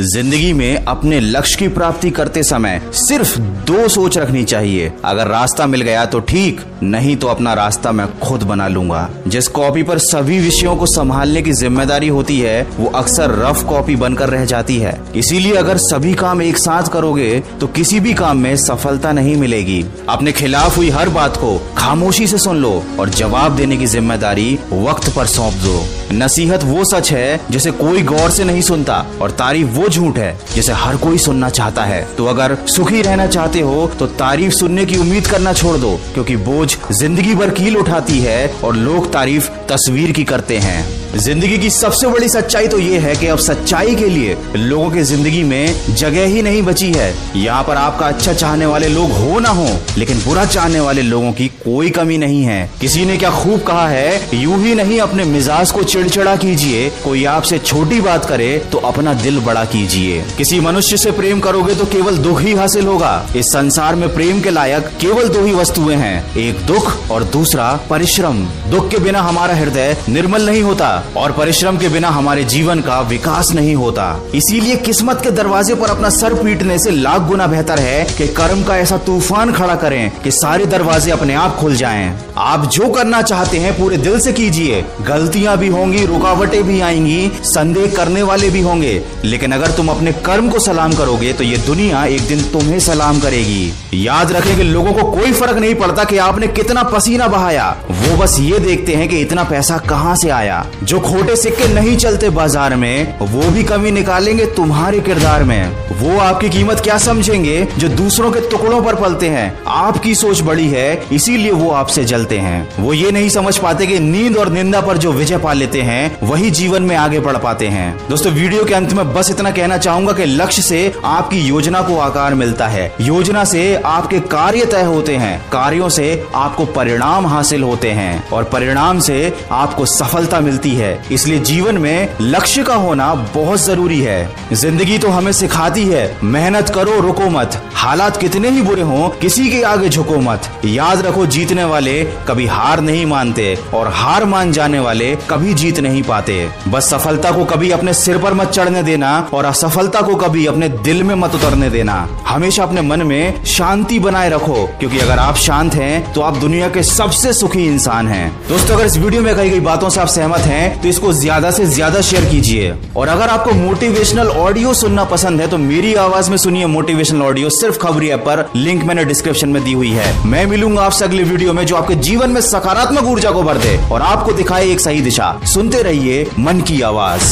जिंदगी में अपने लक्ष्य की प्राप्ति करते समय सिर्फ दो सोच रखनी चाहिए, अगर रास्ता मिल गया तो ठीक, नहीं तो अपना रास्ता मैं खुद बना लूंगा। जिस कॉपी पर सभी विषयों को संभालने की जिम्मेदारी होती है वो अक्सर रफ कॉपी बनकर रह जाती है। इसीलिए अगर सभी काम एक साथ करोगे तो किसी भी काम में सफलता नहीं मिलेगी। अपने खिलाफ हुई हर बात को खामोशी से सुन लो और जवाब देने की जिम्मेदारी वक्त पर सौंप दो। नसीहत वो सच है जिसे कोई गौर से नहीं सुनता और तारीफ वो झूठ है जिसे हर कोई सुनना चाहता है। तो अगर सुखी रहना चाहते हो तो तारीफ सुनने की उम्मीद करना छोड़ दो, क्योंकि बोझ जिंदगी भर कील उठाती है और लोग तारीफ तस्वीर की करते हैं। जिंदगी की सबसे बड़ी सच्चाई तो ये है कि अब सच्चाई के लिए लोगों के जिंदगी में जगह ही नहीं बची है। यहाँ पर आपका अच्छा चाहने वाले लोग हो ना हो, लेकिन बुरा चाहने वाले लोगों की कोई कमी नहीं है। किसी ने क्या खूब कहा है, यूं ही नहीं अपने मिजाज को चिड़चिड़ा कीजिए। कोई आपसे छोटी बात करे तो अपना दिल बड़ा कीजिए। किसी मनुष्य से प्रेम करोगे तो केवल दुख ही हासिल होगा। इस संसार में प्रेम के लायक केवल दो ही वस्तुएं हैं, एक दुख और दूसरा परिश्रम। दुख के बिना हमारा हृदय निर्मल नहीं होता और परिश्रम के बिना हमारे जीवन का विकास नहीं होता। इसीलिए किस्मत के दरवाजे पर अपना सर पीटने से लाख गुना बेहतर है कि कर्म का ऐसा तूफान खड़ा करें कि सारे दरवाजे अपने आप खुल जाएं। आप जो करना चाहते हैं पूरे दिल से कीजिए। गलतियां भी होंगी, रुकावटें भी आएंगी, संदेह करने वाले भी होंगे, लेकिन अगर तुम अपने कर्म को सलाम करोगे तो ये दुनिया एक दिन तुम्हें सलाम करेगी। याद रखें कि लोगों को कोई फर्क नहीं पड़ता कि आपने कितना पसीना बहाया, वो बस ये देखते हैं कि इतना पैसा कहाँ से आया। जो खोटे सिक्के नहीं चलते बाजार में, वो भी कमी निकालेंगे तुम्हारे किरदार में। वो आपकी कीमत क्या समझेंगे जो दूसरों के टुकड़ों पर पलते हैं। आपकी सोच बड़ी है, इसीलिए वो आपसे जलते हैं। वो ये नहीं समझ पाते कि नींद और निंदा पर जो विजय पा लेते हैं वही जीवन में आगे बढ़ पाते हैं। दोस्तों, वीडियो के अंत में बस इतना कहना चाहूंगा कि लक्ष्य से आपकी योजना को आकार मिलता है, योजना से आपके कार्य तय होते हैं, कार्यों से आपको परिणाम हासिल होते हैं और परिणाम से आपको सफलता मिलती है। इसलिए जीवन में लक्ष्य का होना बहुत जरूरी है। जिंदगी तो हमें सिखाती है, मेहनत करो, रुको मत, हालात कितने ही बुरे हों किसी के आगे झुको मत। याद रखो, जीतने वाले कभी हार नहीं मानते और हार मान जाने वाले कभी जीत नहीं पाते। बस सफलता को कभी अपने सिर पर मत चढ़ने देना और असफलता को कभी अपने दिल में मत उतरने देना। हमेशा अपने मन में शांति बनाए रखो, क्योंकि अगर आप शांत हैं तो आप दुनिया के सबसे सुखी इंसान हैं। दोस्तों, अगर इस वीडियो में कही गई बातों से आप सहमत हैं तो इसको ज्यादा से ज्यादा शेयर कीजिए। और अगर आपको मोटिवेशनल ऑडियो सुनना पसंद है तो मेरी आवाज में सुनिए मोटिवेशनल ऑडियो, सिर्फ खबरी ऐप पर। लिंक मैंने डिस्क्रिप्शन में दी हुई है। मैं मिलूंगा आपसे अगले वीडियो में, जो आपके जीवन में सकारात्मक ऊर्जा को भर दे और आपको दिखाए एक सही दिशा। सुनते रहिए मन की आवाज।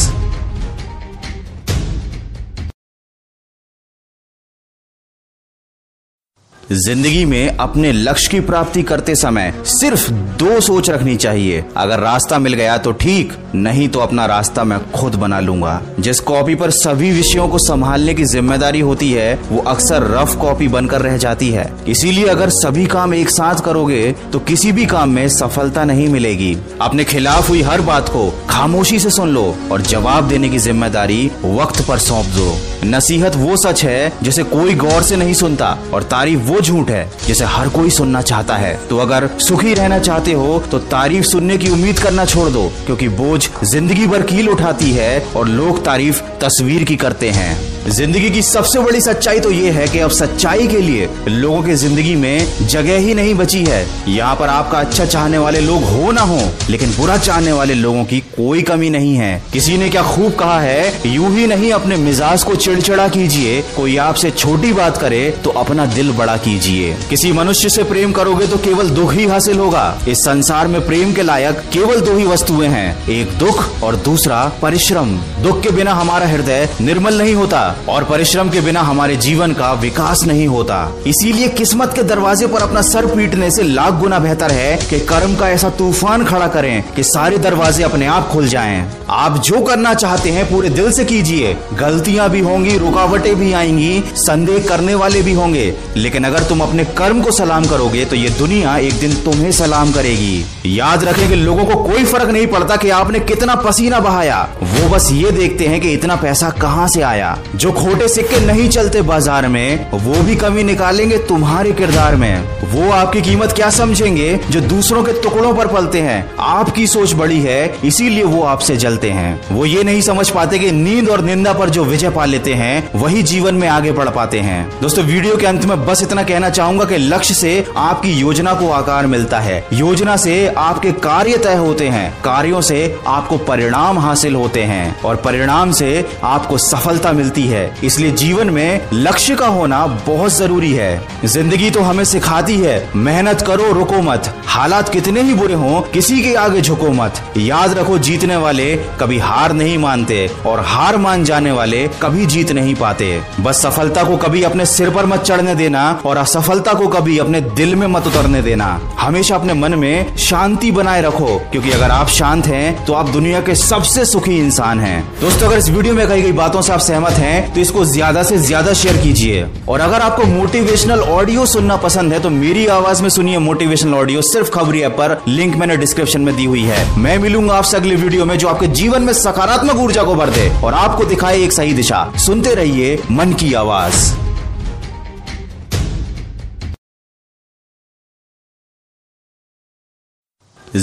जिंदगी में अपने लक्ष्य की प्राप्ति करते समय सिर्फ दो सोच रखनी चाहिए, अगर रास्ता मिल गया तो ठीक, नहीं तो अपना रास्ता मैं खुद बना लूंगा। जिस कॉपी पर सभी विषयों को संभालने की जिम्मेदारी होती है वो अक्सर रफ कॉपी बनकर रह जाती है। इसीलिए अगर सभी काम एक साथ करोगे तो किसी भी काम में सफलता नहीं मिलेगी। अपने खिलाफ हुई हर बात को खामोशी से सुन लो और जवाब देने की जिम्मेदारी वक्त पर सौंप दो। नसीहत वो सच है जिसे कोई गौर से नहीं सुनता और तारीफ वो झूठ है जिसे हर कोई सुनना चाहता है। तो अगर सुखी रहना चाहते हो तो तारीफ सुनने की उम्मीद करना छोड़ दो, क्योंकि बोझ जिंदगी भर कील उठाती है और लोग तारीफ तस्वीर की करते हैं। जिंदगी की सबसे बड़ी सच्चाई तो ये है कि अब सच्चाई के लिए लोगों के जिंदगी में जगह ही नहीं बची है। यहाँ पर आपका अच्छा चाहने वाले लोग हो ना हो, लेकिन बुरा चाहने वाले लोगों की कोई कमी नहीं है। किसी ने क्या खूब कहा है, यूं ही नहीं अपने मिजाज को चिड़चिड़ा कीजिए। कोई आपसे छोटी बात करे तो अपना दिल बड़ा कीजिए। किसी मनुष्य से प्रेम करोगे तो केवल दुख ही हासिल होगा। इस संसार में प्रेम के लायक केवल दो ही वस्तुएं हैं, एक दुख और दूसरा परिश्रम। दुख के बिना हमारा हृदय निर्मल नहीं होता और परिश्रम के बिना हमारे जीवन का विकास नहीं होता। इसीलिए किस्मत के दरवाजे पर अपना सर पीटने से लाख गुना बेहतर है कि कर्म का ऐसा तूफान खड़ा करें कि सारे दरवाजे अपने आप खुल जाएं। आप जो करना चाहते हैं पूरे दिल से कीजिए। गलतियां भी होंगी, रुकावटें भी आएंगी, संदेह करने वाले भी होंगे, लेकिन अगर तुम अपने कर्म को सलाम करोगे तो ये दुनिया एक दिन तुम्हें सलाम करेगी। याद रखें कि लोगों को कोई फर्क नहीं पड़ता कि आपने कितना पसीना बहाया, वो बस ये देखते हैं कि इतना पैसा कहाँ से आया। जो खोटे सिक्के नहीं चलते बाजार में वो भी कमी निकालेंगे तुम्हारे किरदार में। वो आपकी कीमत क्या समझेंगे जो दूसरों के टुकड़ों पर पलते हैं। आपकी सोच बड़ी है इसीलिए वो आपसे जलते हैं। वो ये नहीं समझ पाते कि नींद और निंदा पर जो विजय पा लेते हैं वही जीवन में आगे बढ़ पाते हैं। दोस्तों वीडियो के अंत में बस इतना कहना चाहूंगा कि लक्ष्य से आपकी योजना को आकार मिलता है, योजना से आपके कार्य तय होते हैं, कार्यों से आपको परिणाम हासिल होते हैं और परिणाम से आपको सफलता मिलती है। इसलिए जीवन में लक्ष्य का होना बहुत जरूरी है। जिंदगी तो हमें सिखाती है मेहनत करो, रुको मत, हालात कितने ही बुरे हों किसी के आगे झुको मत। याद रखो जीतने वाले कभी हार नहीं मानते और हार मान जाने वाले कभी जीत नहीं पाते। बस सफलता को कभी अपने सिर पर मत चढ़ने देना और असफलता को कभी अपने दिल में मत उतरने देना। हमेशा अपने मन में शांति बनाए रखो क्योंकि अगर आप शांत हैं तो आप दुनिया के सबसे सुखी इंसान हैं। दोस्तों अगर इस वीडियो में कही गई बातों से आप सहमत हैं तो इसको ज्यादा से ज्यादा शेयर कीजिए और अगर आपको मोटिवेशनल ऑडियो सुनना पसंद है तो मेरी आवाज में सुनिए मोटिवेशनल ऑडियो सिर्फ खबरी ऐप पर, लिंक मैंने डिस्क्रिप्शन में दी हुई है। मैं मिलूंगा आपसे अगली वीडियो में जो आपके जीवन में सकारात्मक ऊर्जा को भर दे और आपको दिखाए एक सही दिशा। सुनते रहिए मन की आवाज।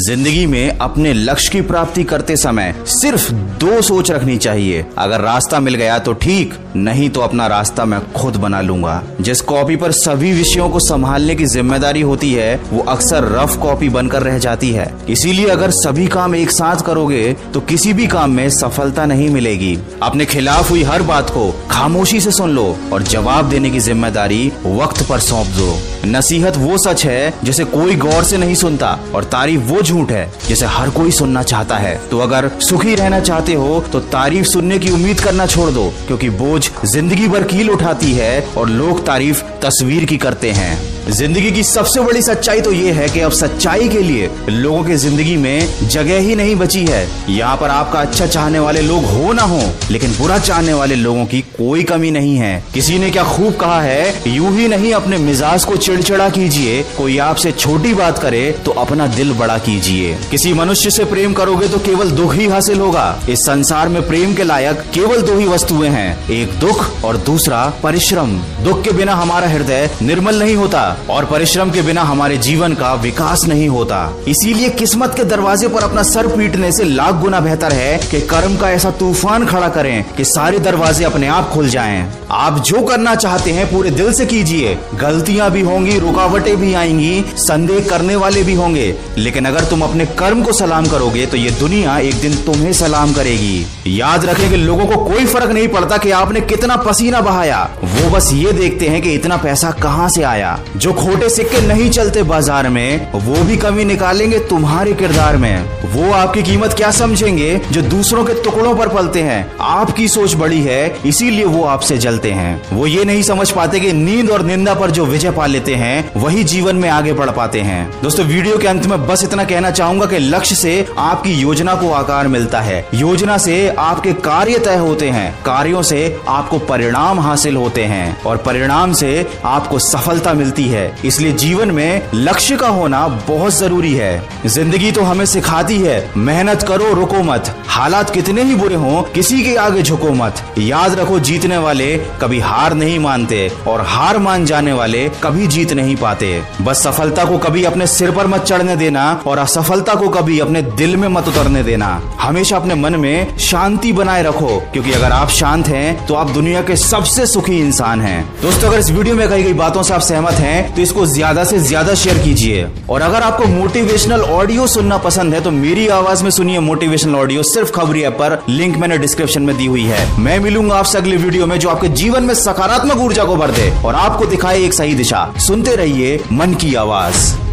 जिंदगी में अपने लक्ष्य की प्राप्ति करते समय सिर्फ दो सोच रखनी चाहिए, अगर रास्ता मिल गया तो ठीक, नहीं तो अपना रास्ता मैं खुद बना लूंगा। जिस कॉपी पर सभी विषयों को संभालने की जिम्मेदारी होती है वो अक्सर रफ कॉपी बनकर रह जाती है। इसीलिए अगर सभी काम एक साथ करोगे तो किसी भी काम में सफलता नहीं मिलेगी। अपने खिलाफ हुई हर बात को खामोशी से सुन लो और जवाब देने की जिम्मेदारी वक्त पर सौंप दो। नसीहत वो सच है जिसे कोई गौर से नहीं सुनता और तारीफ वो झूठ है जिसे हर कोई सुनना चाहता है। तो अगर सुखी रहना चाहते हो तो तारीफ सुनने की उम्मीद करना छोड़ दो क्योंकि बोझ जिंदगी भर कील उठाती है और लोग तारीफ तस्वीर की करते हैं। जिंदगी की सबसे बड़ी सच्चाई तो ये है कि अब सच्चाई के लिए लोगों के जिंदगी में जगह ही नहीं बची है। यहाँ पर आपका अच्छा चाहने वाले लोग हो ना हो लेकिन बुरा चाहने वाले लोगों की कोई कमी नहीं है। किसी ने क्या खूब कहा है, यूं ही नहीं अपने मिजाज को चिड़चिड़ा कीजिए। कोई आपसे छोटी बात करे तो अपना दिल बड़ा कीजिए। किसी मनुष्य से प्रेम करोगे तो केवल दुख ही हासिल होगा। इस संसार में प्रेम के लायक केवल दो ही वस्तुएं हैं, एक दुख और दूसरा परिश्रम। दुख के बिना हमारा हृदय निर्मल नहीं होता और परिश्रम के बिना हमारे जीवन का विकास नहीं होता। इसीलिए किस्मत के दरवाजे पर अपना सर पीटने से लाख गुना बेहतर है कि कर्म का ऐसा तूफान खड़ा करें कि सारे दरवाजे अपने आप खुल जाएं। आप जो करना चाहते हैं पूरे दिल से कीजिए। गलतियां भी होंगी, रुकावटें भी आएंगी, संदेह करने वाले भी होंगे, लेकिन अगर तुम अपने कर्म को सलाम करोगे तो ये दुनिया एक दिन तुम्हें सलाम करेगी। याद रखें कि लोगों को कोई फर्क नहीं पड़ता कि आपने कितना पसीना बहाया, वो बस ये देखते हैं कि इतना पैसा कहाँ से आया। जो खोटे सिक्के नहीं चलते बाजार में वो भी कमी निकालेंगे तुम्हारे किरदार में। वो आपकी कीमत क्या समझेंगे जो दूसरों के टुकड़ों पर पलते हैं। आपकी सोच बड़ी है इसीलिए वो आपसे जलते हैं। वो ये नहीं समझ पाते कि नींद और निंदा पर जो विजय पा लेते हैं वही जीवन में आगे बढ़ पाते हैं। दोस्तों वीडियो के अंत में बस इतना कहना चाहूंगा कि लक्ष्य से आपकी योजना को आकार मिलता है, योजना से आपके कार्य तय होते हैं, कार्यों से आपको परिणाम हासिल होते हैं और परिणाम से आपको सफलता मिलती है। इसलिए जीवन में लक्ष्य का होना बहुत जरूरी है। जिंदगी तो हमें सिखाती है मेहनत करो, रुको मत, हालात कितने ही बुरे हों किसी के आगे झुको मत। याद रखो जीतने वाले कभी हार नहीं मानते और हार मान जाने वाले कभी जीत नहीं पाते। बस सफलता को कभी अपने सिर पर मत चढ़ने देना और असफलता को कभी अपने दिल में मत उतरने देना। हमेशा अपने मन में शांति बनाए रखो क्योंकि अगर आप शांत हैं तो आप दुनिया के सबसे सुखी इंसान हैं। दोस्तों अगर इस वीडियो में कही गई बातों से आप सहमत हैं तो इसको ज्यादा से ज्यादा शेयर कीजिए और अगर आपको मोटिवेशनल ऑडियो सुनना पसंद है तो मेरी आवाज में सुनिए मोटिवेशनल ऑडियो सिर्फ खबरी ऐप पर, लिंक मैंने डिस्क्रिप्शन में दी हुई है। मैं मिलूंगा आपसे अगली वीडियो में जो आपके जीवन में सकारात्मक ऊर्जा को भर दे और आपको दिखाए एक सही दिशा। सुनते रहिए मन की आवाज।